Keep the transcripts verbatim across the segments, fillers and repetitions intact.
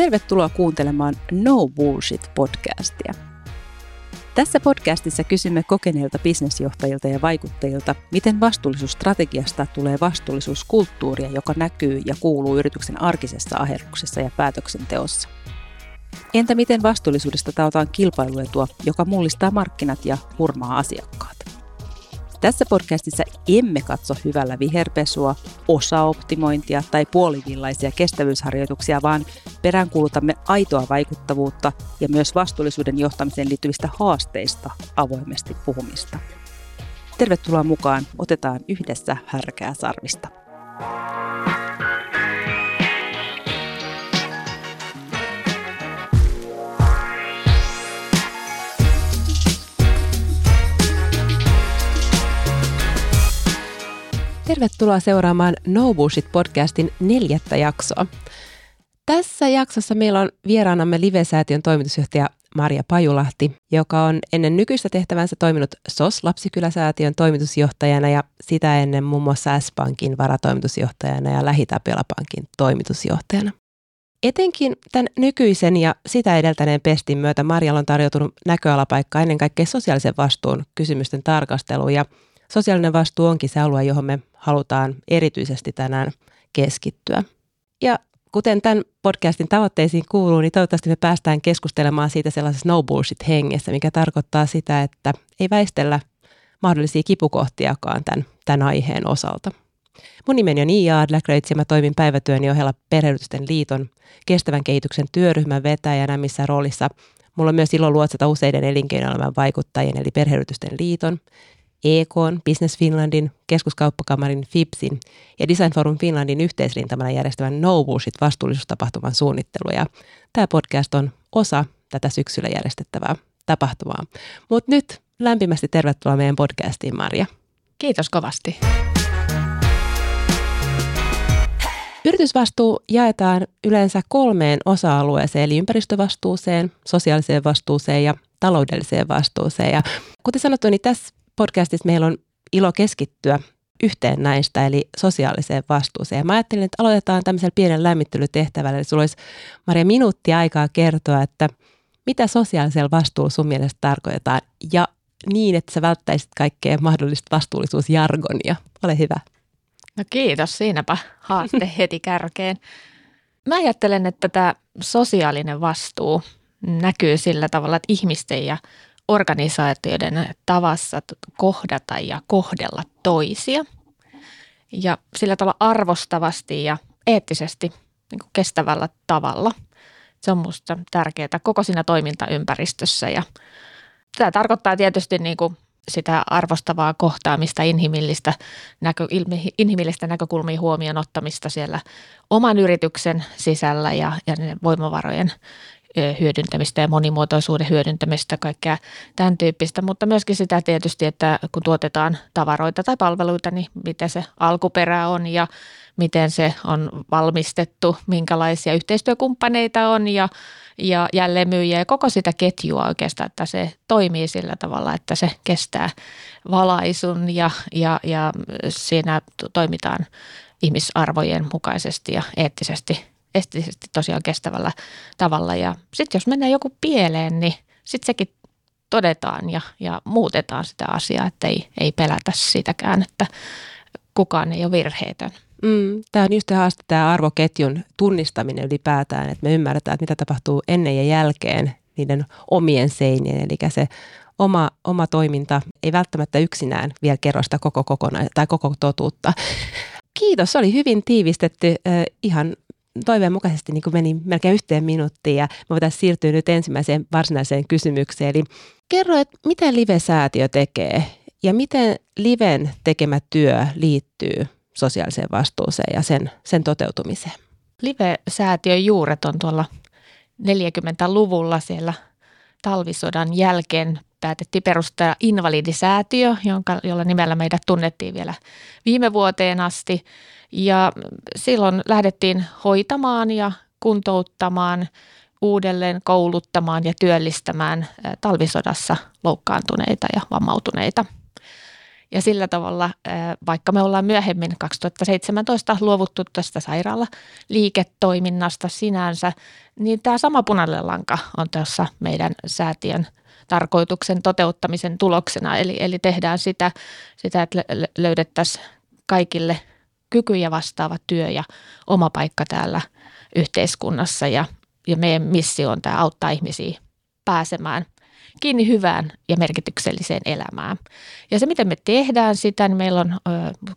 Tervetuloa kuuntelemaan No Bullshit-podcastia. Tässä podcastissa kysymme kokeneilta bisnesjohtajilta ja vaikuttajilta, miten vastuullisuusstrategiasta tulee vastuullisuuskulttuuria, joka näkyy ja kuuluu yrityksen arkisessa aherruksessa ja päätöksenteossa. Entä miten vastuullisuudesta taataan kilpailuetua, joka mullistaa markkinat ja hurmaa asiakkaat? Tässä podcastissa emme katso hyvällä viherpesua, osaoptimointia tai puolivillaisia kestävyysharjoituksia, vaan peräänkuulutamme aitoa vaikuttavuutta ja myös vastuullisuuden johtamiseen liittyvistä haasteista avoimesti puhumista. Tervetuloa mukaan, otetaan yhdessä härkää sarvista. Tervetuloa seuraamaan No Bullshit-podcastin neljättä jaksoa. Tässä jaksossa meillä on vieraanamme Live-säätiön toimitusjohtaja Marja Pajulahti, joka on ennen nykyistä tehtävänsä toiminut S O S Lapsikylä-säätiön toimitusjohtajana ja sitä ennen muun muassa S-Pankin varatoimitusjohtajana ja Lähi-Tapiola-Pankin toimitusjohtajana. Etenkin tämän nykyisen ja sitä edeltäneen pestin myötä Marjalla on tarjoutunut näköalapaikka ennen kaikkea sosiaalisen vastuun kysymysten tarkasteluun ja sosiaalinen vastuu onkin se alue, johon me halutaan erityisesti tänään keskittyä. Ja kuten tämän podcastin tavoitteisiin kuuluu, niin toivottavasti me päästään keskustelemaan siitä sellaisessa no bullshit hengessä, mikä tarkoittaa sitä, että ei väistellä mahdollisia kipukohtiakaan tämän, tämän aiheen osalta. Mun nimeni on Ia Adlercreutz ja mä toimin päivätyöni ohella Perheyritysten liiton kestävän kehityksen työryhmän vetäjänä, missä roolissa mulla on myös ilo luotsata useiden elinkeinoelämän vaikuttajien eli Perheyritysten liiton, E K:n, Business Finlandin, Keskuskauppakamarin, F I B Sin ja Design Forum Finlandin yhteisrintamana järjestävän No Bullshit-vastuullisuustapahtuman suunnittelu. Ja tämä podcast on osa tätä syksyllä järjestettävää tapahtumaa. Mutta nyt lämpimästi tervetuloa meidän podcastiin, Marja. Kiitos kovasti. Yritysvastuu jaetaan yleensä kolmeen osa-alueeseen, eli ympäristövastuuseen, sosiaaliseen vastuuseen ja taloudelliseen vastuuseen. Ja kuten sanottu, niin tässä podcastissa meillä on ilo keskittyä yhteen näistä, eli sosiaaliseen vastuuseen. Mä ajattelin, että aloitetaan tämmöisellä pienen lämmittelytehtävällä. Eli sulla olisi, Marja, minuutti aikaa kertoa, että mitä sosiaalisella vastuulla sun mielestä tarkoitetaan, ja niin, että sä välttäisit kaikkea mahdollista vastuullisuusjargonia. Ole hyvä. No kiitos, siinäpä haaste heti kärkeen. Mä ajattelen, että tämä sosiaalinen vastuu näkyy sillä tavalla, että ihmisten ja organisaatioiden tavassa kohdata ja kohdella toisia ja sillä tavalla arvostavasti ja eettisesti niin kuin kestävällä tavalla. Se on minusta tärkeää koko siinä toimintaympäristössä ja tämä tarkoittaa tietysti niin kuin sitä arvostavaa kohtaamista, inhimillistä, näkö, inhimillistä näkökulmia huomioon ottamista siellä oman yrityksen sisällä ja, ja voimavarojen hyödyntämistä ja monimuotoisuuden hyödyntämistä, kaikkea tämän tyyppistä, mutta myöskin sitä tietysti, että kun tuotetaan tavaroita tai palveluita, niin mitä se alkuperä on ja miten se on valmistettu, minkälaisia yhteistyökumppaneita on ja, ja jälleenmyyjiä ja koko sitä ketjua oikeastaan, että se toimii sillä tavalla, että se kestää valaisun ja, ja, ja siinä toimitaan ihmisarvojen mukaisesti ja eettisesti. Estisesti tosiaan kestävällä tavalla ja sitten jos mennään joku pieleen, niin sitten sekin todetaan ja, ja muutetaan sitä asiaa, että ei, ei pelätä sitäkään, että kukaan ei ole virheetön. Mm, tämä on just se haaste, tämä arvoketjun tunnistaminen ylipäätään, että me ymmärretään, että mitä tapahtuu ennen ja jälkeen niiden omien seinien, eli se oma, oma toiminta ei välttämättä yksinään vielä kerro sitä koko, kokona- tai koko totuutta. Kiitos, se oli hyvin tiivistetty äh, ihan toiveen mukaisesti niin meni melkein yhteen minuuttiin ja me voitaisiin siirtyä nyt ensimmäiseen varsinaiseen kysymykseen. Eli kerro, että miten Live-säätiö tekee ja miten Liven tekemä työ liittyy sosiaaliseen vastuuseen ja sen, sen toteutumiseen? Live-säätiön juuret on tuolla neljäkymmentäluvulla siellä talvisodan jälkeen. Päätettiin perustaa invalidisäätiö, jonka, jolla nimellä meidät tunnettiin vielä viime vuoteen asti. Ja silloin lähdettiin hoitamaan ja kuntouttamaan, uudelleen kouluttamaan ja työllistämään talvisodassa loukkaantuneita ja vammautuneita. Ja sillä tavalla, vaikka me ollaan myöhemmin kaksituhattaseitsemäntoista luovuttu tästä sairaalaliiketoiminnasta sinänsä, niin tämä sama punainen lanka on tuossa meidän säätiön tarkoituksen toteuttamisen tuloksena. Eli, eli tehdään sitä, sitä, että löydettäisiin kaikille kykyjä vastaava työ ja oma paikka täällä yhteiskunnassa. Ja, ja meidän missio on tämä auttaa ihmisiä pääsemään kiinni hyvään ja merkitykselliseen elämään. Ja se, miten me tehdään sitä, niin meillä on ö,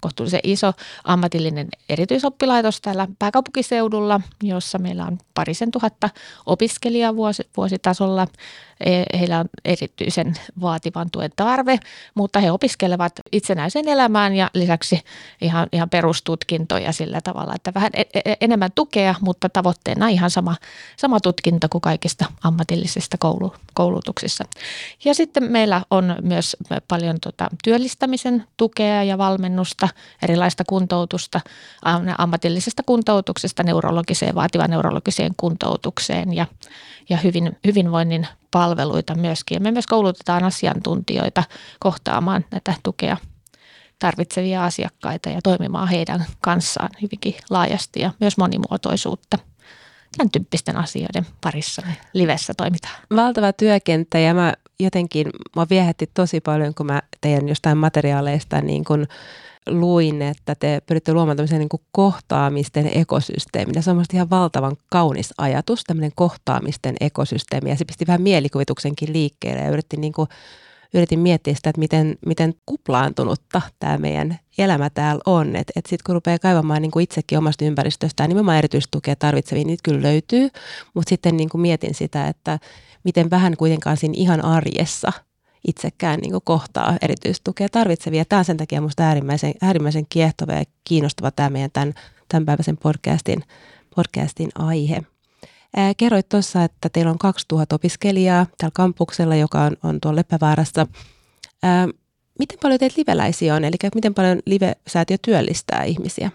kohtuullisen iso ammatillinen erityisoppilaitos täällä pääkaupunkiseudulla, jossa meillä on parisen tuhatta opiskelijaa vuosi, vuositasolla. Heillä on erityisen vaativan tuen tarve, mutta he opiskelevat itsenäiseen elämään ja lisäksi ihan, ihan perustutkintoja sillä tavalla, että vähän enemmän tukea, mutta tavoitteena ihan sama, sama tutkinto kuin kaikista ammatillisista koulu, koulutuksissa. Ja sitten meillä on myös paljon tota, työllistämisen tukea ja valmennusta, erilaista kuntoutusta, ammatillisesta kuntoutuksesta neurologiseen, vaativaan neurologiseen kuntoutukseen ja, ja hyvin, hyvinvoinnin palveluita myöskin. Me myös koulutetaan asiantuntijoita kohtaamaan näitä tukea tarvitsevia asiakkaita ja toimimaan heidän kanssaan hyvinkin laajasti ja myös monimuotoisuutta. Tämän tyyppisten asioiden parissa livessä toimitaan. Valtava työkenttä ja mä jotenkin, mä viehätti tosi paljon, kun mä teidän jostain materiaaleista niin kun luin, että te pyritte luomaan tämmöisen niin kuin kohtaamisten ekosysteemin. Ja se on mielestäni ihan valtavan kaunis ajatus, tämmöinen kohtaamisten ekosysteemi. Ja se pisti vähän mielikuvituksenkin liikkeelle ja yritin, niin kuin, yritin miettiä sitä, että miten, miten kuplaantunutta tämä meidän elämä täällä on. Että et sitten kun rupeaa kaivamaan niin kuin itsekin omasta ympäristöstään nimenomaan erityistukea tarvitseviin, niitä kyllä löytyy. Mutta sitten niin kuin mietin sitä, että miten vähän kuitenkaan siinä ihan arjessa itsekään niin kuin kohtaa erityistukea tarvitsevia. Tämä on sen takia minusta äärimmäisen, äärimmäisen kiehtova ja kiinnostava tämä meidän tämän, tämän päiväisen podcastin, podcastin aihe. Ää, kerroit tuossa, että teillä on kaksituhatta opiskelijaa täällä kampuksella, joka on, on tuolla Leppävaarassa. Ää, miten paljon teitä liveläisiä on? Eli miten paljon live-säätiö työllistää ihmisiä?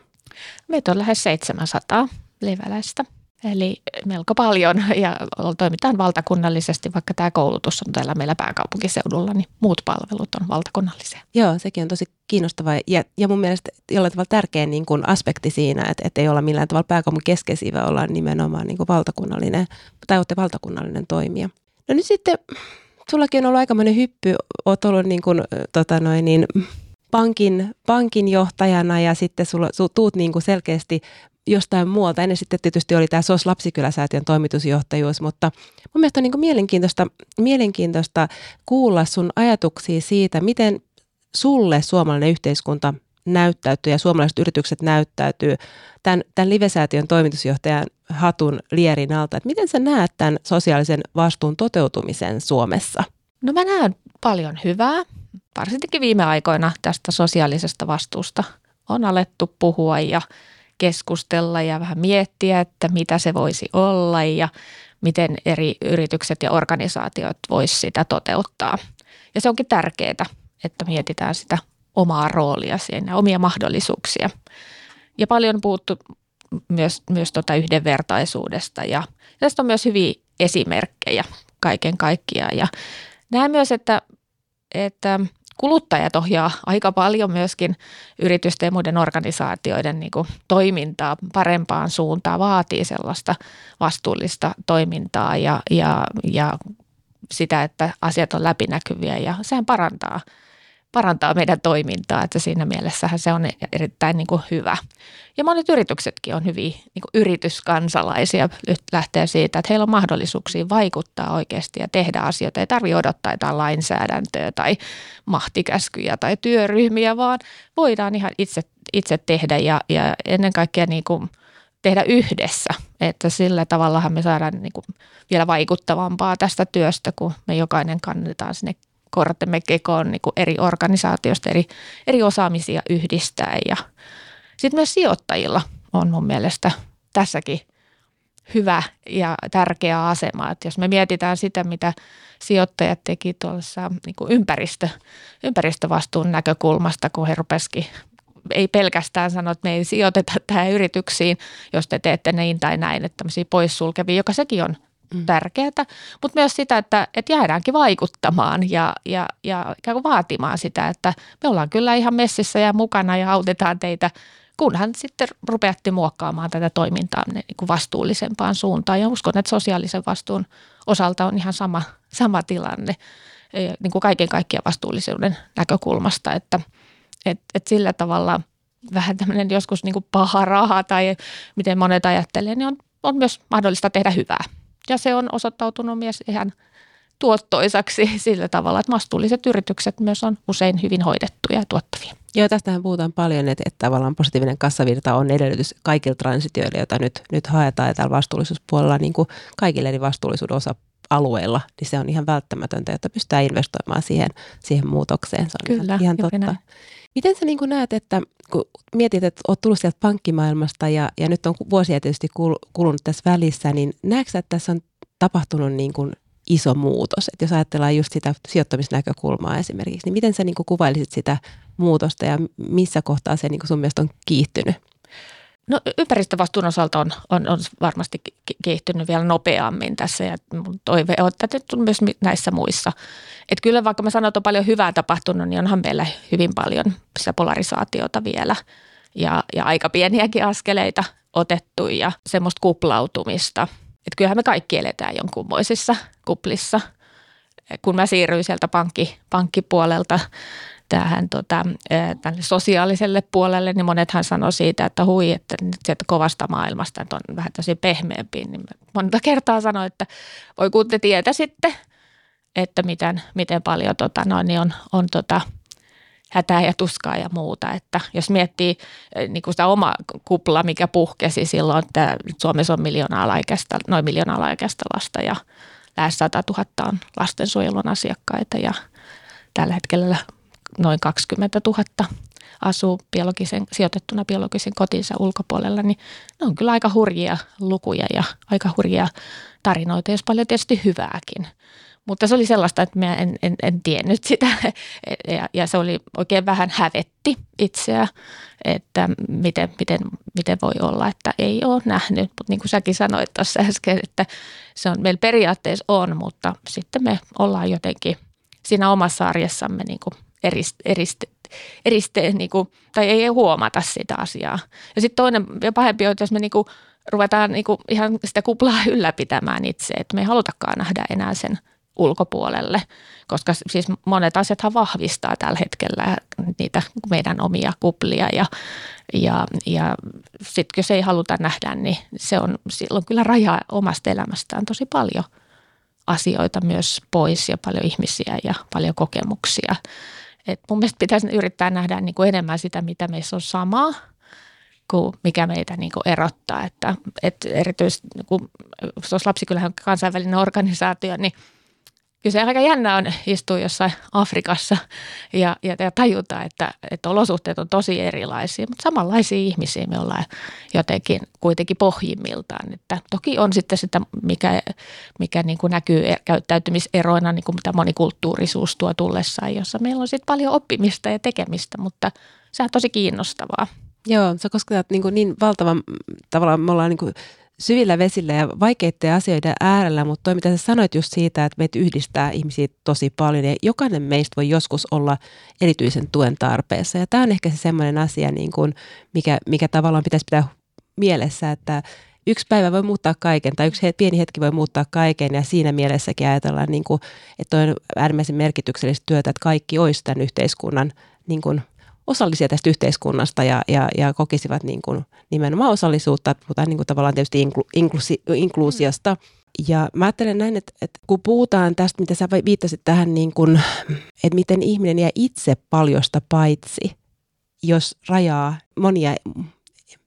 Meitä on lähes seitsemänsataa liveläistä. Eli melko paljon ja toimitaan valtakunnallisesti, vaikka tämä koulutus on täällä meillä pääkaupunkiseudulla, niin muut palvelut on valtakunnallisia. Joo, sekin on tosi kiinnostavaa ja, ja mun mielestä jollain tavalla tärkeä niin kuin aspekti siinä, että, että ei olla millään tavalla pääkaupunkikeskeisiä, vaan ollaan nimenomaan niin kuin valtakunnallinen, tai olette valtakunnallinen toimija. No nyt sitten, sullakin on ollut aikamoinen hyppy, oot ollut niin kuin, tota noin, niin, pankin, pankin johtajana ja sitten sulla, su, tuut niin kuin selkeästi jostain muualta. Ennen sitten tietysti oli tämä S O S Lapsikylä-säätiön toimitusjohtajuus, mutta mun mielestä on niin kuin mielenkiintoista, mielenkiintoista kuulla sun ajatuksia siitä, miten sulle suomalainen yhteiskunta näyttäytyy ja suomalaiset yritykset näyttäytyy tämän, tämän Live-säätiön toimitusjohtajan hatun lierin alta. Että miten sä näet tämän sosiaalisen vastuun toteutumisen Suomessa? No mä näen paljon hyvää. Varsinkin viime aikoina tästä sosiaalisesta vastuusta on alettu puhua ja keskustella ja vähän miettiä, että mitä se voisi olla ja miten eri yritykset ja organisaatiot vois sitä toteuttaa. Ja se onkin tärkeää, että mietitään sitä omaa roolia siinä, omia mahdollisuuksia. Ja paljon on puhuttu myös, myös tuota yhdenvertaisuudesta ja tästä on myös hyviä esimerkkejä kaiken kaikkiaan. Ja näen myös, että, että kuluttajat ohjaa aika paljon myöskin yritysten ja muiden organisaatioiden niin kuin toimintaa parempaan suuntaan, vaatii sellaista vastuullista toimintaa ja, ja, ja sitä, että asiat on läpinäkyviä ja sehän parantaa, parantaa meidän toimintaa, että siinä mielessähän se on erittäin niin kuin hyvä. Ja monet yrityksetkin on hyviä niin kuin yrityskansalaisia, lähtee siitä, että heillä on mahdollisuuksia vaikuttaa oikeasti ja tehdä asioita. Ei tarvitse odottaa jotain lainsäädäntöä tai mahtikäskyjä tai työryhmiä, vaan voidaan ihan itse, itse tehdä ja, ja ennen kaikkea niin kuin tehdä yhdessä. Että sillä tavallahan me saadaan niin kuin vielä vaikuttavampaa tästä työstä, kun me jokainen kannetaan sinne kortemme kekoon niin kuin eri organisaatioista, eri, eri osaamisia yhdistää ja sitten myös sijoittajilla on mun mielestä tässäkin hyvä ja tärkeä asema, että jos me mietitään sitä, mitä sijoittajat teki tuossa niin kuin ympäristö, ympäristövastuun näkökulmasta, kun he rupesikin, ei pelkästään sano, että me ei sijoiteta tähän yrityksiin, jos te teette niin tai näin, että tämmöisiä poissulkevia, joka sekin on mm. tärkeätä, mutta myös sitä, että, että jäädäänkin vaikuttamaan ja, ja, ja ikään kuin vaatimaan sitä, että me ollaan kyllä ihan messissä ja mukana ja autetaan teitä, kunhan sitten rupeatte muokkaamaan tätä toimintaa niin kuin vastuullisempaan suuntaan. Ja uskon, että sosiaalisen vastuun osalta on ihan sama, sama tilanne niin kuin kaiken kaikkiaan vastuullisuuden näkökulmasta, että et, et sillä tavalla vähän tämmöinen joskus niin kuin paha raha tai miten monet ajattelee, niin on, on myös mahdollista tehdä hyvää. Ja se on osoittautunut myös ihan tuottoisaksi sillä tavalla, että vastuulliset yritykset myös on usein hyvin hoidettuja ja tuottavia. Joo, tästähän puhutaan paljon, että, että tavallaan positiivinen kassavirta on edellytys kaikilla transitioilla, joita nyt, nyt haetaan ja täällä vastuullisuuspuolella niin kuin kaikille eri vastuullisuuden osa-alueilla, niin se on ihan välttämätöntä, jotta pystytään investoimaan siihen, siihen muutokseen. Se on Kyllä, ihan, ihan totta. Näin. Miten sä niin kuin näet, että kun mietit, että olet tullut sieltä pankkimaailmasta ja, ja nyt on vuosia tietysti kulunut tässä välissä, niin näetkö sä, että tässä on tapahtunut niin kuin iso muutos? Että jos ajatellaan just sitä sijoittamisnäkökulmaa esimerkiksi, niin miten sä niin kuin kuvailisit sitä muutosta ja missä kohtaa se niin kuin sun mielestä on kiihtynyt? No ympäristövastuun osalta on, on, on varmasti kiihtynyt vielä nopeammin tässä ja mun toive on täytynyt myös näissä muissa. Että kyllä vaikka mä sanon, että on paljon hyvää tapahtunut, niin onhan meillä hyvin paljon sitä polarisaatiota vielä ja, ja aika pieniäkin askeleita otettu ja semmoista kuplautumista. Että kyllähän me kaikki eletään jonkunmoisissa kuplissa. Kun mä siirryin sieltä pankki, pankkipuolelta tähän tota, tälle sosiaaliselle puolelle, niin monethan sanoi siitä, että hui, että nyt sieltä kovasta maailmasta että on vähän tosi pehmeämpi. Niin monta kertaa sanoin, että voi kun te tietäisitte, että miten, miten paljon tota, no, niin on, on tota, hätää ja tuskaa ja muuta. Että jos miettii niin kuin sitä oma kupla, mikä puhkesi silloin, että Suomessa on miljoonaa alaikäistä, noin miljoonaa alaikäistä lasta ja lähes sata tuhatta on lastensuojelun asiakkaita ja tällä hetkellä noin kaksikymmentätuhatta asuu biologisen, sijoitettuna biologisen kotinsa ulkopuolella, niin ne on kyllä aika hurjia lukuja ja aika hurjia tarinoita, jos paljon tietysti hyvääkin. Mutta se oli sellaista, että minä en, en, en tiennyt sitä ja, ja se oli oikein vähän hävetti itseä, että miten, miten, miten voi olla, että ei ole nähnyt. Mutta niin kuin säkin sanoit tuossa äsken, että se on, meillä periaatteessa on, mutta sitten me ollaan jotenkin siinä omassa arjessamme niin kuin eriste, eriste, eriste niin kuin, tai ei huomata sitä asiaa. Ja sitten toinen ja pahempi on, että jos me niin kuin ruvetaan niin kuin ihan sitä kuplaa ylläpitämään itse, että me ei halutakaan nähdä enää sen ulkopuolelle, koska siis monet asiathan vahvistaa tällä hetkellä niitä meidän omia kuplia ja, ja, ja sitten jos ei haluta nähdä, niin se on silloin kyllä rajaa omasta elämästään tosi paljon asioita myös pois ja paljon ihmisiä ja paljon kokemuksia. Et mun mielestä pitäisi yrittää nähdä niin kuin enemmän sitä, mitä meissä on samaa kuin mikä meitä niin kuin erottaa. Että, et erityisesti kun S O S Lapsikylä on kansainvälinen organisaatio, niin kyllä se aika jännä on istua jossain Afrikassa ja, ja, ja tajuta, että, että olosuhteet on tosi erilaisia, mutta samanlaisia ihmisiä me ollaan jotenkin kuitenkin pohjimmiltaan. Että toki on sitten sitä, mikä, mikä niin kuin näkyy käyttäytymiseroina, niin kuin mitä monikulttuurisuus tuo tullessaan, jossa meillä on sitten paljon oppimista ja tekemistä, mutta se on tosi kiinnostavaa. Joo, sä kosketat niin, niin valtavan tavallaan me ollaan niin kuin syvillä vesillä ja vaikeiden asioiden äärellä, mutta toi mitä sä sanoit just siitä, että meitä yhdistää ihmisiä tosi paljon ja jokainen meistä voi joskus olla erityisen tuen tarpeessa. Ja tämä on ehkä se semmoinen asia, niin kuin mikä, mikä tavallaan pitäisi pitää mielessä, että yksi päivä voi muuttaa kaiken tai yksi pieni hetki voi muuttaa kaiken ja siinä mielessäkin ajatellaan, niin kuin, että on äärimmäisen merkityksellistä työtä, että kaikki olisi tämän yhteiskunnan niin kuin osallisia tästä yhteiskunnasta ja, ja, ja kokisivat niin kuin nimenomaan osallisuutta, puhutaan niin kuin tavallaan tietysti inklu, inklusi, inkluusiosta. Ja mä ajattelen näin, että, että kun puhutaan tästä, mitä sä viittasit tähän, niin kuin, että miten ihminen jää itse paljosta paitsi, jos rajaa monia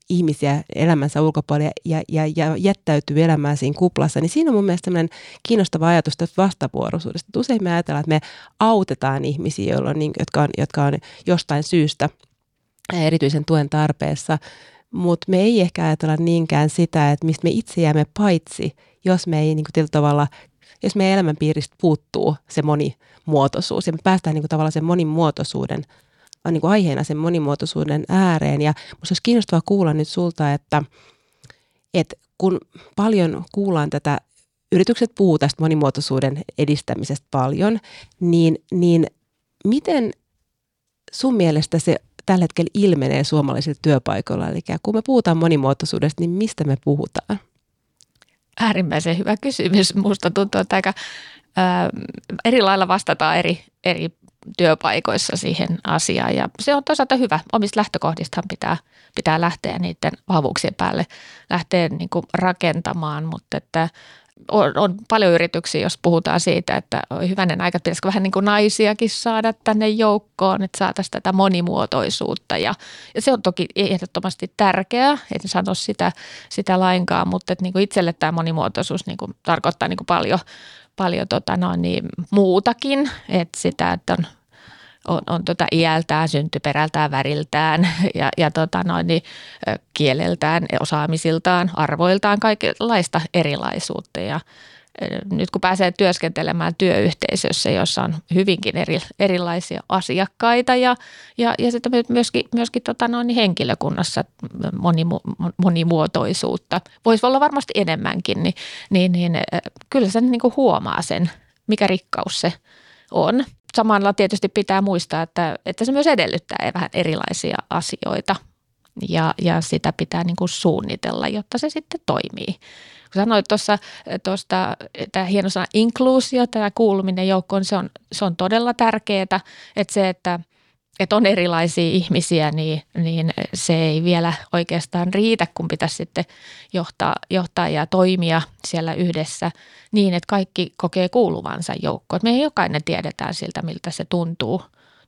ihmisiä elämänsä ulkopuolelle ja, ja, ja jättäytyy elämään siinä kuplassa, niin siinä on mun mielestä sellainen kiinnostava ajatus tästä vastavuoroisuudesta. Että usein me ajatellaan, että me autetaan ihmisiä, joilla on, jotka, on, jotka on jostain syystä erityisen tuen tarpeessa, mutta me ei ehkä ajatella niinkään sitä, että mistä me itse jäämme paitsi, jos me ei niin kuin tavalla, jos meidän elämänpiiristä puuttuu se monimuotoisuus ja me päästään niin kuin tavallaan sen monimuotoisuuden on niin kuin aiheena sen monimuotoisuuden ääreen. Ja minusta olisi kiinnostavaa kuulla nyt sulta, että, että kun paljon kuullaan tätä yritykset puhuu tästä monimuotoisuuden edistämisestä paljon, niin, niin miten sun mielestä se tällä hetkellä ilmenee suomalaisilla työpaikoilla? Eli kun me puhutaan monimuotoisuudesta, niin mistä me puhutaan? Äärimmäisen hyvä kysymys. Musta tuntuu, että aika ää, eri lailla vastataan eri, eri työpaikoissa siihen asiaan. Ja se on toisaalta hyvä. Omista lähtökohdistahan pitää, pitää lähteä niiden vahvuuksien päälle, lähteä niin kuin rakentamaan, mutta että On, on paljon yrityksiä, jos puhutaan siitä, että hyvänen aika, pitäisikö vähän niin kuin naisiakin saada tänne joukkoon, että saataisiin tätä monimuotoisuutta. Ja, ja se on toki ehdottomasti tärkeää, en sano sitä, sitä lainkaan, mutta että niin kuin itselle tämä monimuotoisuus niin kuin tarkoittaa niin kuin paljon, paljon tota no niin, muutakin, että sitä, että on, on, on tota iältään, syntyperältään, väriltään ja, ja tota noin, niin, kieleltään, osaamisiltaan, arvoiltaan, kaikenlaista erilaisuutta. Ja nyt kun pääsee työskentelemään työyhteisössä, jossa on hyvinkin eri, erilaisia asiakkaita ja, ja, ja sitten myöskin, myöskin tota noin, henkilökunnassa monimu, monimuotoisuutta, voisi olla varmasti enemmänkin, niin, niin, niin kyllä se niin kuin huomaa sen, mikä rikkaus se on. Samalla tietysti pitää muistaa, että, että se myös edellyttää vähän erilaisia asioita ja, ja sitä pitää niin kuin suunnitella, jotta se sitten toimii. Kun sanoit tuossa, tuosta, tämä hieno sana inkluusio, tämä kuuluminen joukkoon, se on, se on todella tärkeää, että se, että, että on erilaisia ihmisiä, niin, niin se ei vielä oikeastaan riitä, kun pitäisi sitten johtaa, johtaa ja toimia siellä yhdessä niin, että kaikki kokee kuuluvansa joukkoon. Me jokainen tiedetään siltä, miltä se tuntuu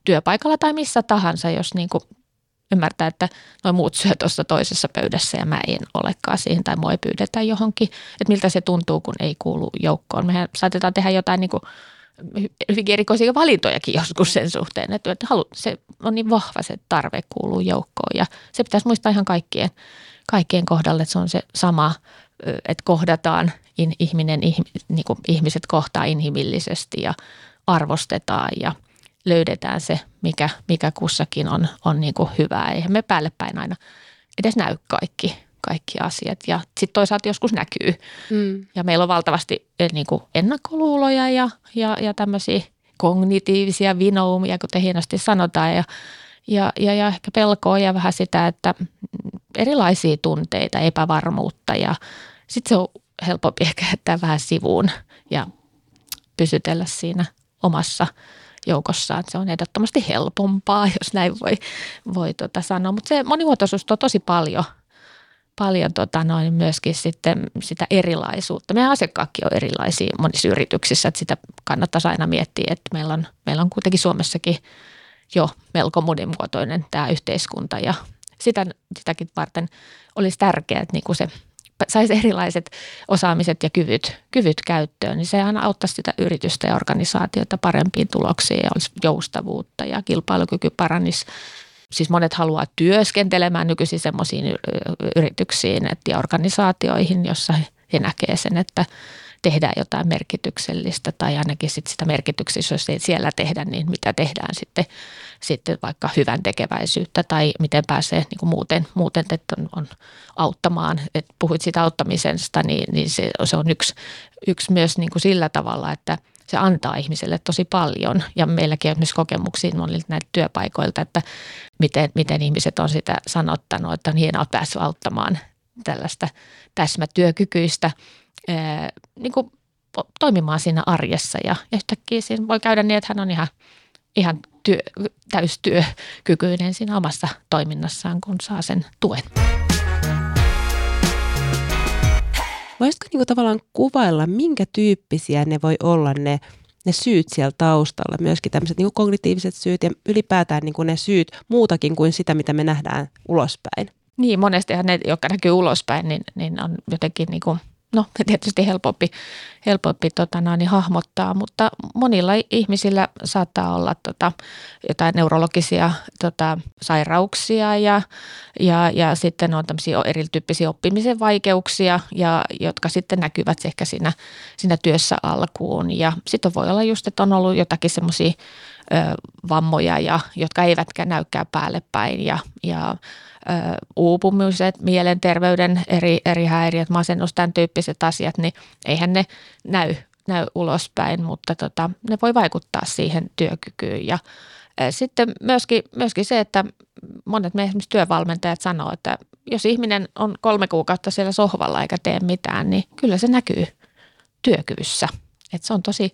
työpaikalla tai missä tahansa, jos niin kuin ymmärtää, että nuo muut syö tuossa toisessa pöydässä ja mä en olekaan siihen tai mua ei pyydetä johonkin, että miltä se tuntuu, kun ei kuulu joukkoon. Mehän saatetaan tehdä jotain niin kuin hyvinkin erikoisia valintojakin joskus sen suhteen, että se on niin vahva se tarve kuuluu joukkoon ja se pitäisi muistaa ihan kaikkien, kaikkien kohdalle, että se on se sama, että kohdataan ihminen, niin kuin ihmiset kohtaa inhimillisesti ja arvostetaan ja löydetään se, mikä, mikä kussakin on, on niin kuin hyvää. Eihän me päälle päin aina edes näy kaikki. kaikki asiat ja sitten toisaalta joskus näkyy. Mm. Ja meillä on valtavasti niin kuin ennakkoluuloja ja, ja, ja tämmöisiä kognitiivisia vinoumia, kuten hienosti sanotaan, ja, ja, ja, ja ehkä pelkoa ja vähän sitä, että erilaisia tunteita, epävarmuutta ja sitten se on helpompi ehkä jättää vähän sivuun ja pysytellä siinä omassa joukossaan. Se on ehdottomasti helpompaa, jos näin voi, voi tuota sanoa, mutta se monimuotoisuus on tosi paljon. Paljon tota noin, myöskin sitten sitä erilaisuutta. Meidän asiakkaatkin on erilaisia monissa yrityksissä, että sitä kannattaisi aina miettiä, että meillä on, meillä on kuitenkin Suomessakin jo melko monimuotoinen tämä yhteiskunta ja sitä, sitäkin varten olisi tärkeää, että niin kun se saisi erilaiset osaamiset ja kyvyt, kyvyt käyttöön, niin se aina auttaisi sitä yritystä ja organisaatiota parempiin tuloksiin ja olisi joustavuutta ja kilpailukyky paranisi. Siis monet haluaa työskentelemään nykyisin semmoisiin yrityksiin ja organisaatioihin, jossa he näkee sen, että tehdään jotain merkityksellistä tai ainakin sit sitä merkityksistä, jos ei siellä tehdä, niin mitä tehdään sitten, sitten vaikka hyvän tekeväisyyttä tai miten pääsee niin kuin muuten, muuten että on, on auttamaan. Et puhuit siitä auttamisesta, niin, niin se, se on yksi, yksi myös niin kuin sillä tavalla, että se antaa ihmiselle tosi paljon ja meilläkin on myös kokemuksia monilta näitä työpaikoilta, että miten, miten ihmiset on sitä sanottanut, että on hienoa päässyt auttamaan tällaista täsmätyökykyistä ää, niin kuin toimimaan siinä arjessa. Ja, ja yhtäkkiä siinä voi käydä niin, että hän on ihan, ihan työ, täystyökykyinen siinä omassa toiminnassaan, kun saa sen tuen. Voisitko niinku tavallaan kuvailla, minkä tyyppisiä ne voi olla ne, ne syyt siellä taustalla, myöskin tämmöiset niinku kognitiiviset syyt ja ylipäätään niinku ne syyt muutakin kuin sitä, mitä me nähdään ulospäin? Niin, monestihan ne, jotka näkyy ulospäin, niin, niin on jotenkin niinku, no tietysti helpompi, helpompi tota, no, niin hahmottaa, mutta monilla ihmisillä saattaa olla tota, jotain neurologisia tota, sairauksia ja, ja, ja sitten on tämmöisiä erityyppisiä oppimisen vaikeuksia, ja, jotka sitten näkyvät ehkä siinä, siinä työssä alkuun. Ja sitten voi olla just, että on ollut jotakin semmoisia ö, vammoja, ja, jotka eivätkä näykään päälle päin, ja, ja ö, uupumiset, mielenterveyden eri, eri häiriöt, masennus, tämän tyyppiset asiat, niin eihän ne näy, näy ulospäin, mutta tota, ne voi vaikuttaa siihen työkykyyn. Ja ö, sitten myöskin, myöskin se, että monet meidän esimerkiksi työvalmentajat sanoo, että jos ihminen on kolme kuukautta siellä sohvalla eikä tee mitään, niin kyllä se näkyy työkyvyssä. Että se on tosi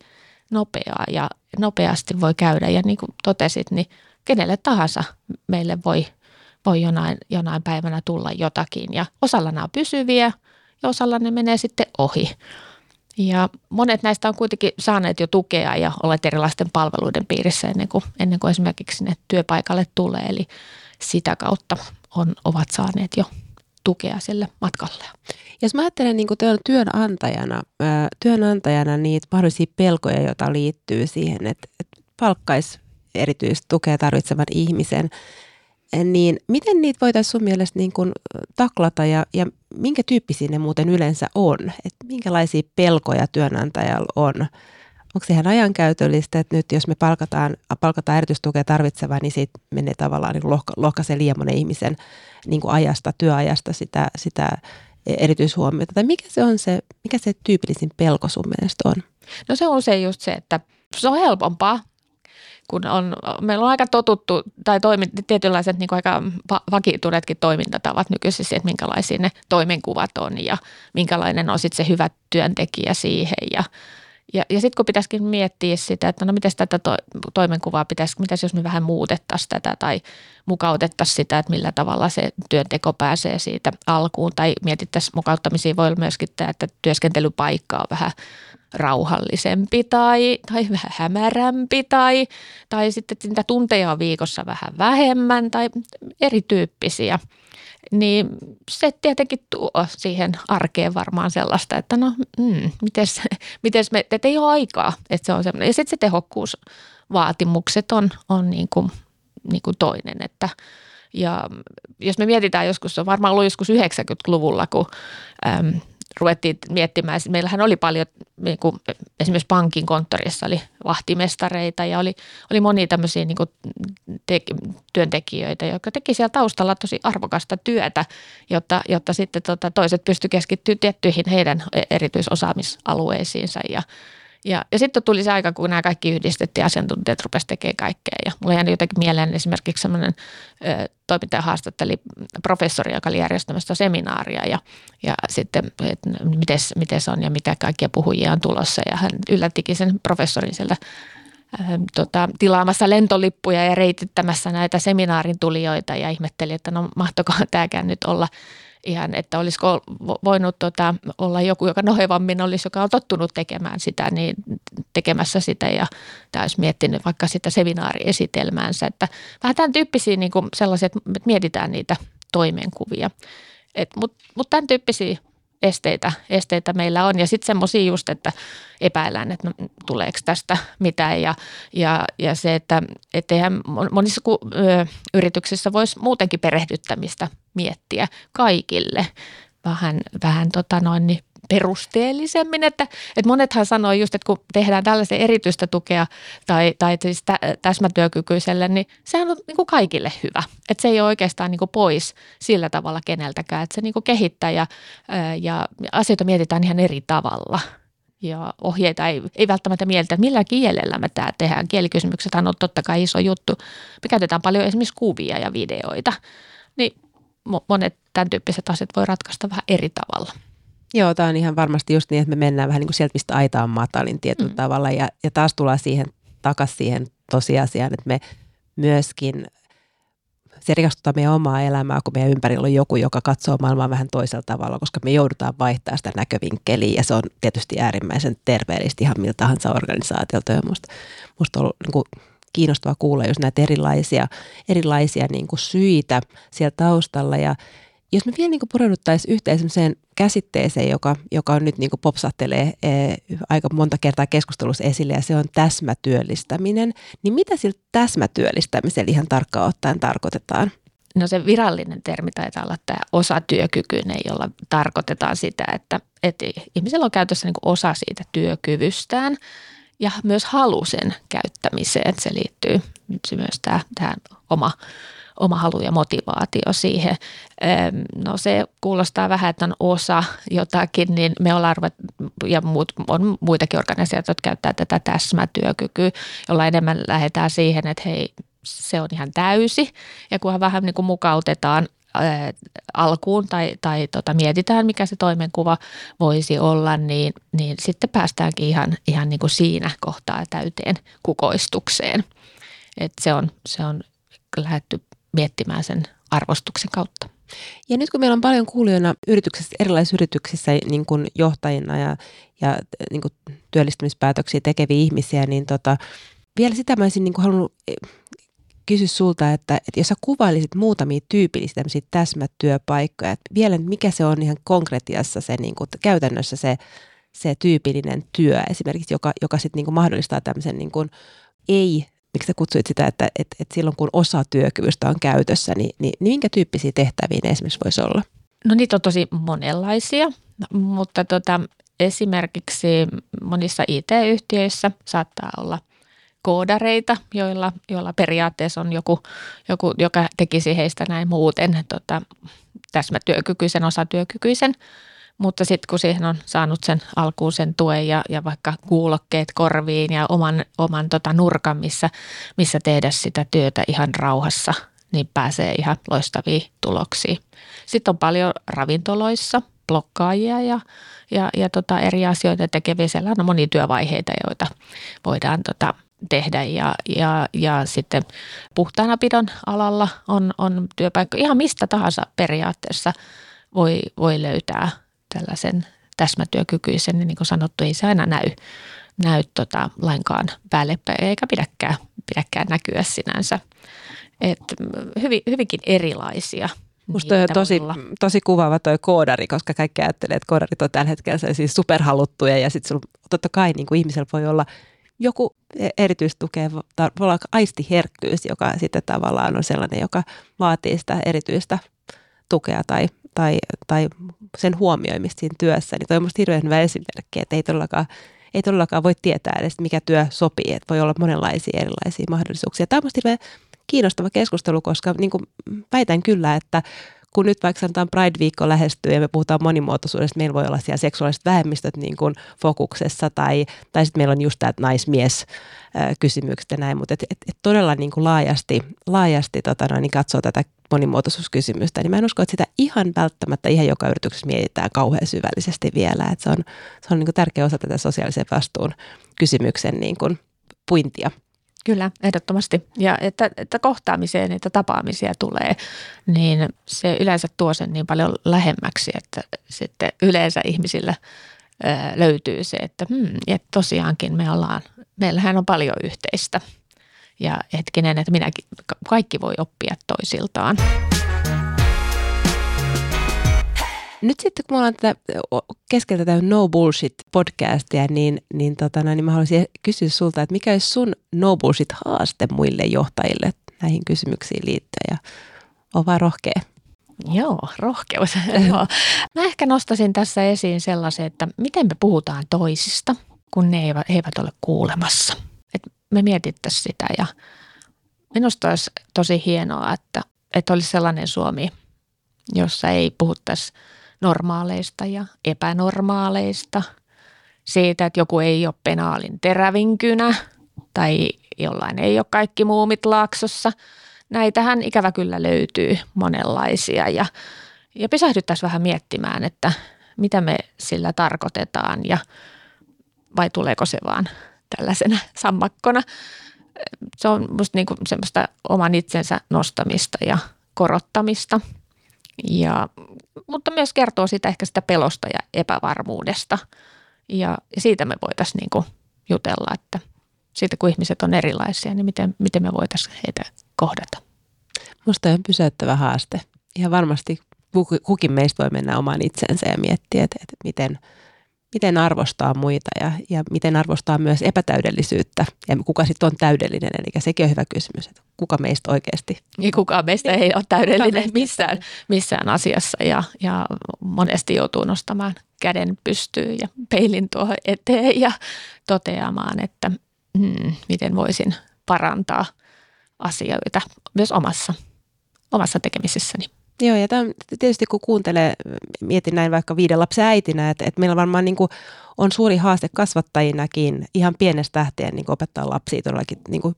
nopeaa ja nopeasti voi käydä, ja niin kuin totesit, niin kenelle tahansa meille voi, voi jonain, jonain päivänä tulla jotakin, ja osalla nämä on pysyviä ja osalla ne menee sitten ohi. Ja monet näistä on kuitenkin saaneet jo tukea ja olet erilaisten palveluiden piirissä ennen kuin, ennen kuin esimerkiksi sinne työpaikalle tulee, eli sitä kautta on, ovat saaneet jo tukea sille matkalle. Jos mä ajattelen niin kuin työnantajana, ää, työnantajana niitä mahdollisia pelkoja, joita liittyy siihen, että, että palkkaisi erityistä tukea tarvitsevan ihmisen, niin miten niitä voitaisiin sun mielestä niin kuin taklata, ja, ja minkä tyyppisiä ne muuten yleensä on? Että minkälaisia pelkoja työnantajalla on? Onko se ihan ajankäytöllistä, että nyt jos me palkataan, palkataan erityistukea tarvitsevaa, niin siitä menee tavallaan niin lohka, lohkaisen liemonen ihmisen niin kuin ajasta, työajasta sitä, sitä erityishuomiota? Tai mikä se on se, mikä se tyypillisin pelko sun mielestä on? No se on usein just se, että se on helpompaa, kun on, meillä on aika totuttu, tai toimi, tietynlaiset niin kuin aika vakiintuneetkin toimintatavat nykyisissä, että minkälaisia ne toimenkuvat on ja minkälainen on sitten se hyvä työntekijä siihen, ja Ja, ja sitten kun pitäisikin miettiä sitä, että no miten tätä to, toimenkuvaa pitäisi, mitäs jos me vähän muutettaisiin tätä tai mukautettaisiin sitä, että millä tavalla se työnteko pääsee siitä alkuun, tai mietittäisiin mukauttamisia, voi olla myöskin tämä, että työskentelypaikka on vähän rauhallisempi tai, tai vähän hämärämpi tai, tai sitten, että niitä tunteja on viikossa vähän vähemmän tai erityyppisiä. Niin se tietenkin tuo siihen arkeen varmaan sellaista, että no, mm, mites, mites me, et ei ole aikaa, että se on semmoinen. Ja sitten se tehokkuusvaatimukset on, on niin kuin, niin kuin toinen, että ja jos me mietitään joskus, on varmaan ollut joskus yhdeksänkymmentäluvulla, kun äm, ruvettiin miettimään, meillähän oli paljon, niin kuin, esimerkiksi pankin konttorissa oli vahtimestareita ja oli, oli monia tämmöisiä niin kuin te, työntekijöitä, jotka teki siellä taustalla tosi arvokasta työtä, jotta, jotta sitten tota, toiset pystyivät keskittymään tiettyihin heidän erityisosaamisalueisiinsa. Ja, ja, ja sitten tuli se aika, kun nämä kaikki yhdistettiin, asiantuntijat rupesivat tekemään kaikkea. Ja mulla jäänyt jotenkin mieleen esimerkiksi semmoinen toimittaja haastatteli professori, joka oli järjestämässä seminaaria, ja, ja sitten, että miten se on ja mitä kaikkia puhujia on tulossa. Ja hän yllättikin sen professorin siellä äm, tota, tilaamassa lentolippuja ja reitittämässä näitä seminaarin tulijoita, ja ihmetteli, että no mahtokohan tämäkään nyt olla ihan, että olisiko voinut tota, olla joku, joka nohevammin olisi, joka on tottunut tekemään sitä, niin tekemässä sitä, ja tämä olisi miettinyt vaikka sitä seminaariesitelmäänsä. Että vähän tämän tyyppisiä niin kuin sellaisia, että mietitään niitä toimenkuvia. Mutta mut tämän tyyppisiä esteitä, esteitä meillä on, ja sitten semmoisia just, että epäillään, että no, tuleeko tästä mitään, ja, ja, ja se, että eihän monissa kun, ö, yrityksissä voisi muutenkin perehdyttämistä miettiä kaikille vähän, vähän tota noin, niin perusteellisemmin, että, että monethan sanoo just, että kun tehdään tällaista erityistä tukea tai, tai siis tä, täsmätyökykyiselle, niin sehän on niin kuin kaikille hyvä, että se ei ole oikeastaan niin kuin pois sillä tavalla keneltäkään, että se niin kuin kehittää ja, ja asioita mietitään ihan eri tavalla. Ja ohjeita ei, ei välttämättä mieltä, että millä kielellä me tämä tehdään. Kielikysymyksethän on totta kai iso juttu. Me käytetään paljon esimerkiksi kuvia ja videoita, niin monet tämän tyyppiset asiat voi ratkaista vähän eri tavalla. Joo, tämä on ihan varmasti just niin, että me mennään vähän niin kuin sieltä, mistä aita on matalin tietyllä mm. tavalla. Ja, ja taas tullaan siihen, takaisin siihen tosiasiaan, että me myöskin, se rikastuttaa meidän omaa elämää, kun meidän ympärillä on joku, joka katsoo maailmaa vähän toisella tavalla, koska me joudutaan vaihtamaan sitä näkövinkkeliä, ja se on tietysti äärimmäisen terveellistä ihan miltä tahansa organisaatiolta. Ja musta, musta on ollut niin kuin kiinnostavaa kuulla just näitä erilaisia, erilaisia niin kuin syitä siellä taustalla. Ja jos me vielä niin kuin pureuduttaisiin yhteen sellaiseen käsitteeseen, joka, joka on nyt niin kuin popsahtelee ee, aika monta kertaa keskustelussa esille, ja se on täsmätyöllistäminen, niin mitä sillä täsmätyöllistämisellä ihan tarkkaan ottaen tarkoitetaan? No se virallinen termi taitaa olla tämä osatyökykyinen, jolla tarkoitetaan sitä, että, että ihmisellä on käytössä niin kuin osa siitä työkyvystään. ja myös halu sen käyttämiseen. Se liittyy myös tähän oma, oma halu ja motivaatio siihen. No se kuulostaa vähän, että on osa jotakin, niin me ollaan arvettu, ja muut, on muitakin organisaatioita, jotka käyttää tätä täsmätyökykyä, jolla enemmän lähdetään siihen, että hei, se on ihan täysi, ja kunhan vähän niin kuin mukautetaan ää, alkuun tai, tai tota, mietitään, mikä se toimenkuva voisi olla, niin, niin sitten päästäänkin ihan, ihan niin kuin siinä kohtaa täyteen kukoistukseen. Et se on, se on lähdetty miettimään sen arvostuksen kautta. Ja nyt kun meillä on paljon kuulijoina yrityksissä, erilaisissa yrityksissä niin kuin johtajina ja, ja niin kuin työllistämispäätöksiä tekeviä ihmisiä, niin tota, vielä sitä mä olisin niin kuin halunnut kysy sulta, että, että jos sä kuvailisit muutamia tyypillisiä tämmöisiä täsmätyöpaikkoja, että vielä mikä se on ihan konkretiassa se niin kuin, käytännössä se, se tyypillinen työ esimerkiksi, joka, joka sitten niin kuin mahdollistaa tämmöisen niin kuin, ei, miksi sä kutsuit sitä, että, että, että silloin kun osa työkyvystä on käytössä, niin, niin, niin minkä tyyppisiä tehtäviä ne esimerkiksi voisi olla? No niitä on tosi monenlaisia, mutta tota, esimerkiksi monissa I T-yhtiöissä saattaa olla koodareita, joilla, joilla periaatteessa on joku, joku, joka tekisi heistä näin muuten tota, täsmätyökykyisen, osatyökykyisen, mutta sitten kun siihen on saanut sen alkuun sen tuen ja, ja vaikka kuulokkeet korviin ja oman, oman tota, nurkan, missä, missä tehdä sitä työtä ihan rauhassa, niin pääsee ihan loistaviin tuloksiin. Sitten on paljon ravintoloissa blokkaajia ja, ja, ja tota, eri asioita tekeviä. Siellä on monia työvaiheita, joita voidaan tota, tehdä ja, ja, ja sitten puhtaanapidon alalla on, on työpaikka. Ihan mistä tahansa periaatteessa voi, voi löytää tällaisen täsmätyökykyisen, niin kuin sanottu, ei se aina näy, näy tota, lainkaan päälle eikä pidäkään, pidäkään näkyä sinänsä. Et hyvin, hyvinkin erilaisia. Musta on tosi, tosi kuvaava toi koodari, koska kaikki ajattelee, että koodarit on tällä hetkellä siis superhaluttuja ja sitten totta kai niin kuin ihmisellä voi olla joku erityistukea, voi olla aistiherkkyys, joka sitten tavallaan on sellainen, joka vaatii sitä erityistä tukea tai, tai, tai sen huomioimista siinä työssä. Niin toi on musta hirveän hyvä esimerkki, että ei todellakaan, ei todellakaan voi tietää edes, mikä työ sopii, että voi olla monenlaisia erilaisia mahdollisuuksia. Tämä on musta hirveän kiinnostava keskustelu, koska niin kuin väitän kyllä, että kun nyt vaikka sanotaan Pride-viikko lähestyy ja me puhutaan monimuotoisuudesta, meillä voi olla siellä seksuaaliset vähemmistöt niin kuin fokuksessa tai, tai sitten meillä on just tämä naismies-kysymykset ja näin, mutta et, et, et todella niin kuin laajasti, laajasti tota noin, niin katsoo tätä monimuotoisuuskysymystä, niin mä en usko, että sitä ihan välttämättä ihan joka yrityksessä mietitään kauhean syvällisesti vielä, että se on, se on niin kuin tärkeä osa tätä sosiaalisen vastuun kysymyksen niin kuin puintia. Kyllä, ehdottomasti. Ja että, että kohtaamiseen, että tapaamisia tulee, niin se yleensä tuo sen niin paljon lähemmäksi, että sitten yleensä ihmisillä löytyy se, että, hmm, että tosiaankin me ollaan, meillähän on paljon yhteistä. Ja hetkinen, että minäkin, kaikki voi oppia toisiltaan. Nyt sitten, kun me ollaan tätä, keskeltä tätä No Bullshit-podcastia, niin, niin, tota, niin mä haluaisin kysyä sulta, että mikä olisi sun No Bullshit-haaste muille johtajille näihin kysymyksiin liittyen? Ja on vaan rohkea. Joo, rohkeus. Mä ehkä nostaisin tässä esiin sellaisen, että miten me puhutaan toisista, kun ne eivät, he eivät ole kuulemassa. Et me mietittäisiin sitä ja minusta olisi tosi hienoa, että, että olisi sellainen Suomi, jossa ei puhuttaisi normaaleista ja epänormaaleista, siitä, että joku ei ole penaalin terävinkynä tai jollain ei ole kaikki muumit laaksossa. Näitähän ikävä kyllä löytyy monenlaisia ja, ja pysähdyttäisiin vähän miettimään, että mitä me sillä tarkoitetaan ja vai tuleeko se vaan tällaisena sammakkona. Se on musta niin kuin semmoista oman itsensä nostamista ja korottamista. Ja, mutta myös kertoo siitä ehkä sitä pelosta ja epävarmuudesta ja siitä me voitaisiin niin kuin jutella, että siitä kun ihmiset on erilaisia, niin miten, miten me voitaisiin heitä kohdata. Musta on pysäyttävä haaste. Ihan varmasti kukin meistä voi mennä omaan itsensä ja miettiä, että, että miten, miten arvostaa muita ja, ja miten arvostaa myös epätäydellisyyttä ja kuka sitten on täydellinen. Eli sekin on hyvä kysymys, että kuka meistä oikeasti. Ja kukaan meistä ei ole täydellinen missään, missään asiassa ja, ja monesti joutuu nostamaan käden pystyyn ja peilin tuohon eteen ja toteamaan, että mm, miten voisin parantaa asioita myös omassa, omassa tekemisessäni. Joo, ja tämän, tietysti kun kuuntelee, mietin näin vaikka viiden lapsen äitinä, että, että meillä varmaan niin kuin on suuri haaste kasvattajinakin ihan pienestä lähtien niin kuin opettaa lapsia todellakin niin kuin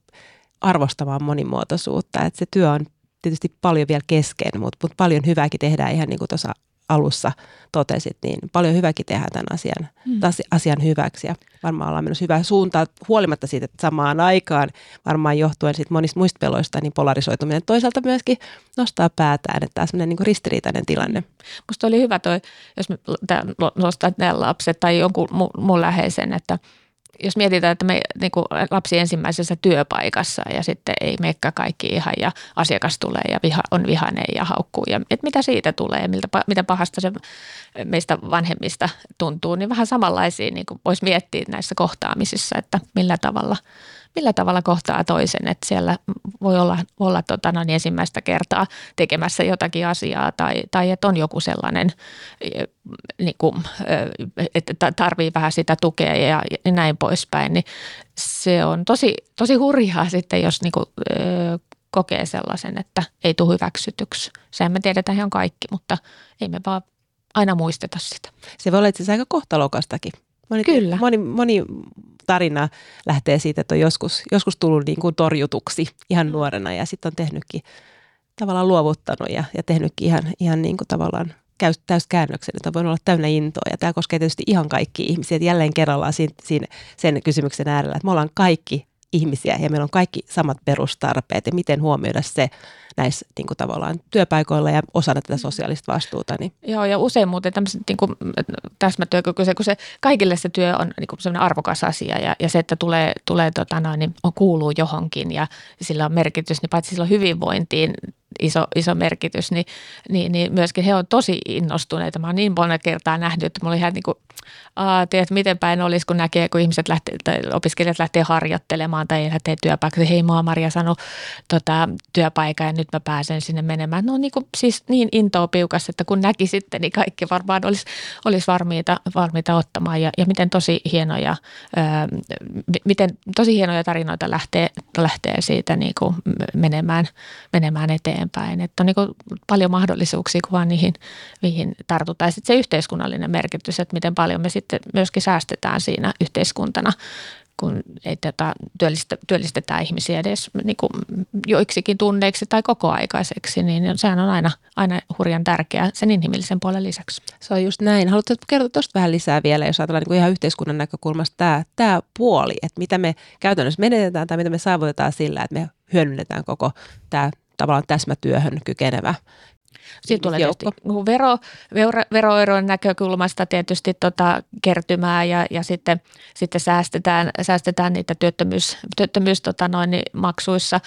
arvostamaan monimuotoisuutta. Että se työ on tietysti paljon vielä kesken, mutta, mutta paljon hyvääkin tehdään ihan niin kuin tuossa alussa totesit, niin paljon hyvääkin tehdään tämän asian, mm. asian hyväksi ja varmaan ollaan menossa hyvää suuntaan huolimatta siitä, että samaan aikaan varmaan johtuen sit monista muista peloista, niin polarisoituminen toisaalta myöskin nostaa päätään, että tämä on sellainen niin kuin ristiriitainen tilanne. Musta oli hyvä toi, jos me nostat nämä lapset tai jonkun mun läheisen, että jos mietitään, että me niin kuin lapsi ensimmäisessä työpaikassa ja sitten ei meikkä kaikki ihan ja asiakas tulee ja viha, on vihainen ja haukkuu ja että mitä siitä tulee, miltä, mitä pahasta se meistä vanhemmista tuntuu, niin vähän samanlaisia niin kuin voisi miettiä näissä kohtaamisissa, että millä tavalla, millä tavalla kohtaa toisen, että siellä voi olla, olla tota, no niin ensimmäistä kertaa tekemässä jotakin asiaa tai, tai että on joku sellainen, niin kuin, että tarvii vähän sitä tukea ja näin poispäin, niin se on tosi, tosi hurjaa sitten, jos niin kuin, ö, kokee sellaisen, että ei tule hyväksytyksi. Sehän me tiedetään ihan kaikki, mutta ei me vaan aina muisteta sitä. Se voi olla itse asiassa aika kohtalokastakin. Moni, Kyllä. Moni, moni tarina lähtee siitä, että on joskus, joskus tullut niin kuin torjutuksi ihan nuorena ja sitten on tehnytkin tavallaan luovuttanut ja, ja tehnytkin ihan, ihan niin kuin tavallaan täyskäännöksen, että voi olla täynnä intoa ja tämä koskee tietysti ihan kaikkia ihmisiä. Että jälleen kerrallaan siinä, siinä, sen kysymyksen äärellä, että me ollaan kaikki ihmisiä ja meillä on kaikki samat perustarpeet ja miten huomioida se näissä niin kuin tavallaan työpaikoilla ja osana tätä sosiaalista vastuuta. Niin. Joo ja usein muuten tämmöiset niin kuin täsmätyö, kun se, kun se kaikille se työ on niin kuin semmoinen arvokas asia ja, ja se, että tulee, tulee tota, no, niin kuuluu johonkin ja sillä on merkitys, niin paitsi sillä on hyvinvointiin iso, iso merkitys, niin, niin, niin myöskin he on tosi innostuneita. Mä oon niin monta kertaa nähnyt, että mä olin ihan niin kuin, aa, tiedät, miten päin olisi, kun näkee, kun ihmiset lähtee, tai opiskelijat lähtee harjoittelemaan tai lähtee työpaikaksi. Hei, mä oon Marja sanonut tota, työpaikan ja nyt mä pääsen sinne menemään. No niin kuin, siis niin intoa piukas, että kun näki sitten, niin kaikki varmaan olisi, olisi varmiita, varmiita ottamaan. Ja, ja miten tosi hienoja, ää, miten tosi hienoja tarinoita lähtee, lähtee siitä niin kuin menemään, menemään eteen. Päin. Että on niin paljon mahdollisuuksia, kun vaan niihin, niihin tartutaan. Ja sitten se yhteiskunnallinen merkitys, että miten paljon me sitten myöskin säästetään siinä yhteiskuntana, kun ei tätä työllistä, työllistetään ihmisiä edes niin kuin joiksikin tunneiksi tai kokoaikaiseksi, niin sehän on aina, aina hurjan tärkeää sen inhimillisen puolen lisäksi. Se on just näin. Haluatko kertoa tuosta vähän lisää vielä, jos ajatellaan niin kuin ihan yhteiskunnan näkökulmasta tämä, tämä puoli, että mitä me käytännössä menetetään tai mitä me saavutetaan sillä, että me hyödynnetään koko tämä tavallaan täsmätyöhön kykenevä. Siitä tulee tietysti vero, vero, veroeron näkökulmasta tietysti tota kertymää ja, ja sitten, sitten säästetään, säästetään niitä työttömyys, työttömyys tota noin, maksuissa.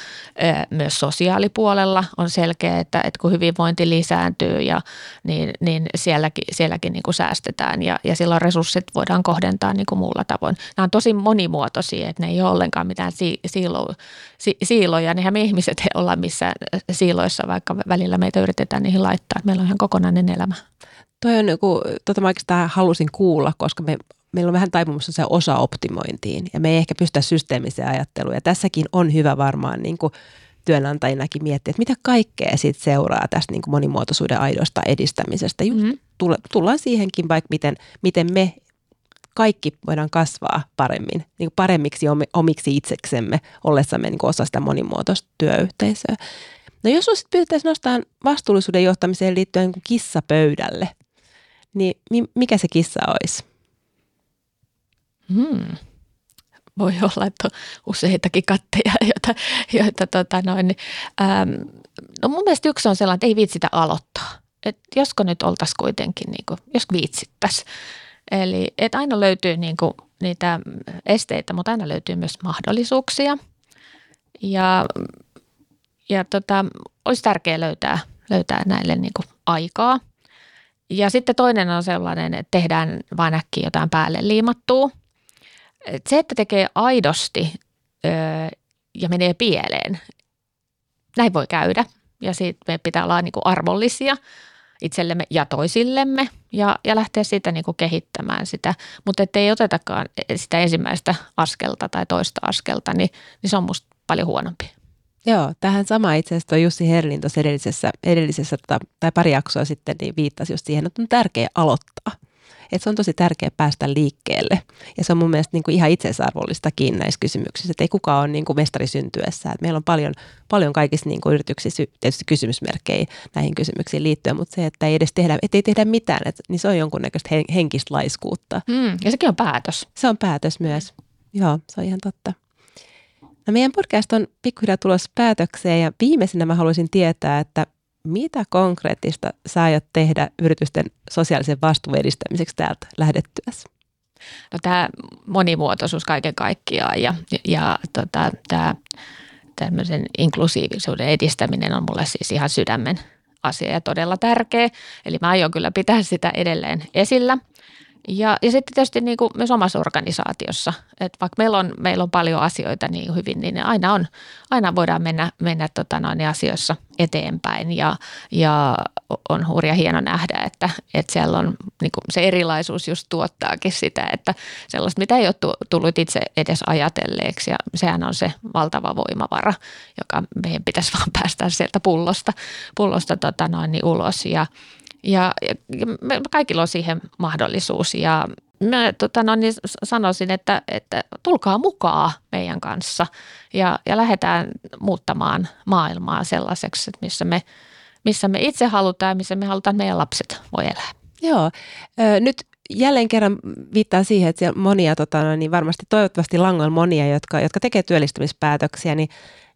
Myös sosiaalipuolella on selkeä, että, että kun hyvinvointi lisääntyy, ja, niin, niin sielläkin, sielläkin niin kuin säästetään ja, ja silloin resurssit voidaan kohdentaa niin kuin muulla tavoin. Nämä on tosi monimuotoisia, että ne ei ole ollenkaan mitään si, siilo, si, siiloja. Niinhän me ihmiset ei olla missään siiloissa, vaikka välillä meitä yritetään niihin laittaa. Meillä on ihan kokonainen elämä. Toi on, kun, tota mä oikeastaan halusin kuulla, koska me, meillä on vähän taipumusta se osaoptimointiin ja me ei ehkä pystytä systeemiseen ajatteluun. Ja tässäkin on hyvä varmaan niin kuin työnantajinakin miettiä, että mitä kaikkea siitä seuraa tästä niin kuin monimuotoisuuden aidosta edistämisestä. Mm-hmm. Tullaan siihenkin vaikka miten, miten me kaikki voidaan kasvaa paremmin, niin kuin paremmiksi omiksi itseksemme ollessamme niin kuin osa sitä monimuotoista työyhteisöä. No jos sinulla sitten pyytäisiin nostamaan vastuullisuuden johtamiseen liittyen niin kissa pöydälle, niin mikä se kissa olisi? Hmm. Voi olla, että on useitakin katteja, joita, joita tota noin, ähm, no mun mielestä yksi on sellainen, että ei viitsitä aloittaa. Et josko nyt oltaisiin kuitenkin, niin kuin, jos viitsittäisiin. Eli et aina löytyy niin kuin, niitä esteitä, mutta aina löytyy myös mahdollisuuksia ja Ja tota, olisi tärkeää löytää, löytää näille niin kuin aikaa Ja sitten toinen on sellainen, että tehdään vain äkkiä jotain päälle liimattua. Se, että tekee aidosti öö, ja menee pieleen, näin voi käydä. Ja siitä meidän pitää olla niin kuin arvollisia itsellemme ja toisillemme ja, ja lähteä siitä niin kuin kehittämään sitä. Mutta ettei otetakaan sitä ensimmäistä askelta tai toista askelta, niin, niin se on musta paljon huonompi. Joo, tähän sama itse asiassa Jussi Herlin tuossa edellisessä, edellisessä tai pari jaksoa sitten niin viittasi just siihen, että on tärkeää aloittaa. Että se on tosi tärkeää päästä liikkeelle. Ja se on mun mielestä niin kuin ihan itseisarvollistakin näissä kysymyksissä, että ei kukaan ole niin kuin mestari syntyessä. Et meillä on paljon, paljon kaikissa niin kuin yrityksissä tietysti kysymysmerkkejä näihin kysymyksiin liittyen, mutta se, että ei edes tehdä, ettei tehdä mitään, et, niin se on jonkunnäköistä henkistä laiskuutta. Mm, ja sekin on päätös. Se on päätös myös. Joo, se on ihan totta. No meidän podcast on pikkuhiljaa tulossa päätökseen ja viimeisenä mä haluaisin tietää, että mitä konkreettista sä aiot tehdä yritysten sosiaalisen vastuun edistämiseksi täältä lähdettyäsi? No tämä monimuotoisuus kaiken kaikkiaan ja, ja tota, tämä tämmöisen inklusiivisuuden edistäminen on mulle siis ihan sydämen asia ja todella tärkeä. Eli mä aion kyllä pitää sitä edelleen esillä. Ja, ja sitten tietysti niin kuin myös omassa organisaatiossa, että vaikka meillä on, meillä on paljon asioita niin hyvin, niin aina, on, aina voidaan mennä, mennä tota noin asioissa eteenpäin ja, ja on hurja hieno nähdä, että, että siellä on niin kuin se erilaisuus just tuottaakin sitä, että sellaista, mitä ei ole tullut itse edes ajatelleeksi ja sehän on se valtava voimavara, joka meidän pitäisi vaan päästä sieltä pullosta, pullosta tota noin, niin ulos ja Ja, ja kaikilla on siihen mahdollisuus ja mä, tota, no, niin sanoisin, että, että tulkaa mukaan meidän kanssa ja, ja lähdetään muuttamaan maailmaa sellaiseksi, missä me, missä me itse halutaan ja missä me halutaan, meidän lapset voi elää. Joo, nyt jälleen kerran viittaa siihen, että siellä monia, tota, niin varmasti toivottavasti langoilla monia, jotka, jotka tekee työllistämispäätöksiä, niin,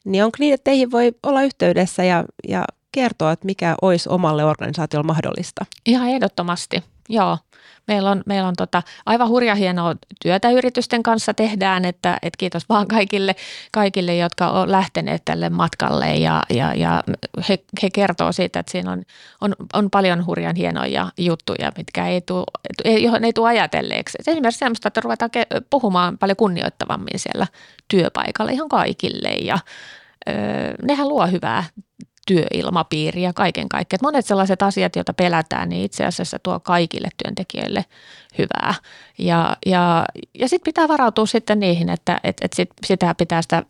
niin onko niin, että teihin voi olla yhteydessä ja, ja kertoa, että mikä olisi omalle organisaatiolle mahdollista? Ihan ehdottomasti, joo. Meillä on, meillä on tota, aivan hurja hienoa työtä yritysten kanssa tehdään, että et kiitos vaan kaikille, kaikille, jotka on lähteneet tälle matkalle ja, ja, ja he, he kertoo siitä, että siinä on, on, on paljon hurjan hienoja juttuja, mitkä ei tuu, johon ei tule ajatelleeksi. Esimerkiksi sellaista, että ruvetaan puhumaan paljon kunnioittavammin siellä työpaikalla ihan kaikille ja ö, nehän luo hyvää työilmapiiri ja kaiken kaikkiaan. Monet sellaiset asiat, joita pelätään, niin itse asiassa tuo kaikille työntekijöille hyvää. Ja, ja, ja sitten pitää varautua sitten niihin, että et, et sit, sitä pitää sitä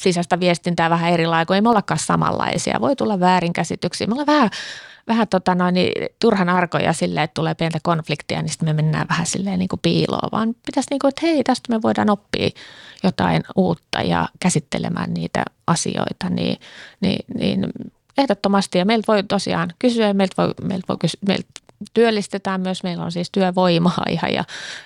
sisäistä viestintää vähän erilainen, kun ei me ollakaan samanlaisia. Voi tulla väärinkäsityksiä. Me ollaan vähän, vähän tota noin, turhan arkoja silleen, että tulee pientä konfliktia, niin sitten me mennään vähän silleen niin kuin piiloon, vaan pitäisi niin kuin, että hei, tästä me voidaan oppia jotain uutta ja käsittelemään niitä asioita, niin, niin, niin ehdottomasti ja meiltä voi tosiaan kysyä, meiltä, voi, meiltä, voi kysyä, meiltä työllistetään myös, meillä on siis työvoimaa ihan ja,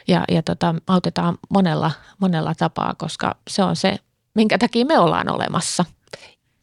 ja, ja tota, autetaan monella, monella tapaa, koska se on se, minkä takia me ollaan olemassa.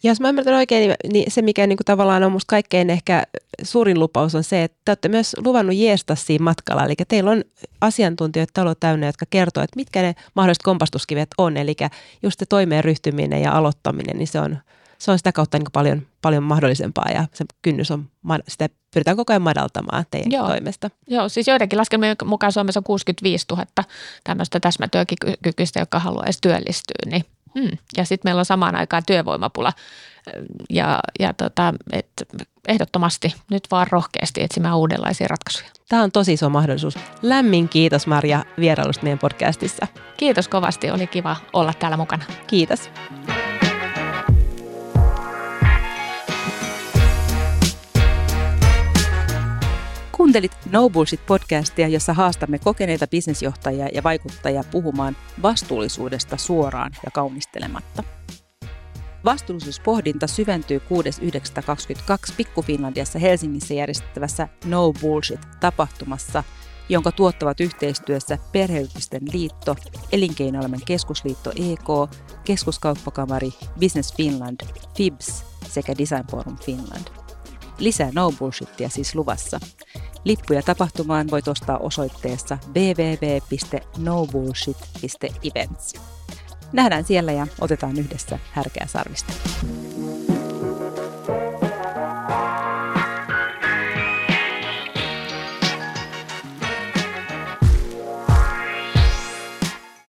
Jos mä ymmärtän oikein, niin se mikä niin kuin tavallaan on musta kaikkein ehkä suurin lupaus on se, että te olette myös luvannut jeestaa siinä matkalla. Eli teillä on asiantuntijoita talo täynnä, jotka kertoo, että mitkä ne mahdolliset kompastuskivet on. Eli just se toimeen ryhtyminen ja aloittaminen, niin se on... Se on sitä kautta niin paljon, paljon mahdollisempaa ja se kynnys on, sitä pyritään koko ajan madaltamaan teidän Joo. toimesta. Joo, siis joidenkin laskelmien mukaan Suomessa on kuusikymmentäviisituhatta tämmöistä täsmätyökykyistä, jotka haluaa edes työllistyä. Niin. Hmm. Ja sitten meillä on samaan aikaan työvoimapula ja, ja tota, et ehdottomasti nyt vaan rohkeasti etsimään uudenlaisia ratkaisuja. Tämä on tosi iso mahdollisuus. Lämmin kiitos Marja vierailusta meidän podcastissa. Kiitos kovasti, oli kiva olla täällä mukana. Kiitos. Kuuntelit No Bullshit-podcastia, jossa haastamme kokeneita bisnesjohtajia ja vaikuttajia puhumaan vastuullisuudesta suoraan ja kaunistelematta. Vastuullisuuspohdinta syventyy kuudes yhdeksättä kaksikymmentäkaksi Pikku-Finlandiassa Helsingissä järjestettävässä No Bullshit-tapahtumassa, jonka tuottavat yhteistyössä Perheyritysten liitto, Elinkeinoelämän keskusliitto E K, Keskuskauppakamari, Business Finland, F I B S sekä Design Forum Finland. Lisää No Bullshittia siis luvassa. Lippuja tapahtumaan voit ostaa osoitteessa double-u double-u double-u piste no bullshit piste events. Nähdään siellä ja otetaan yhdessä härkää sarvista.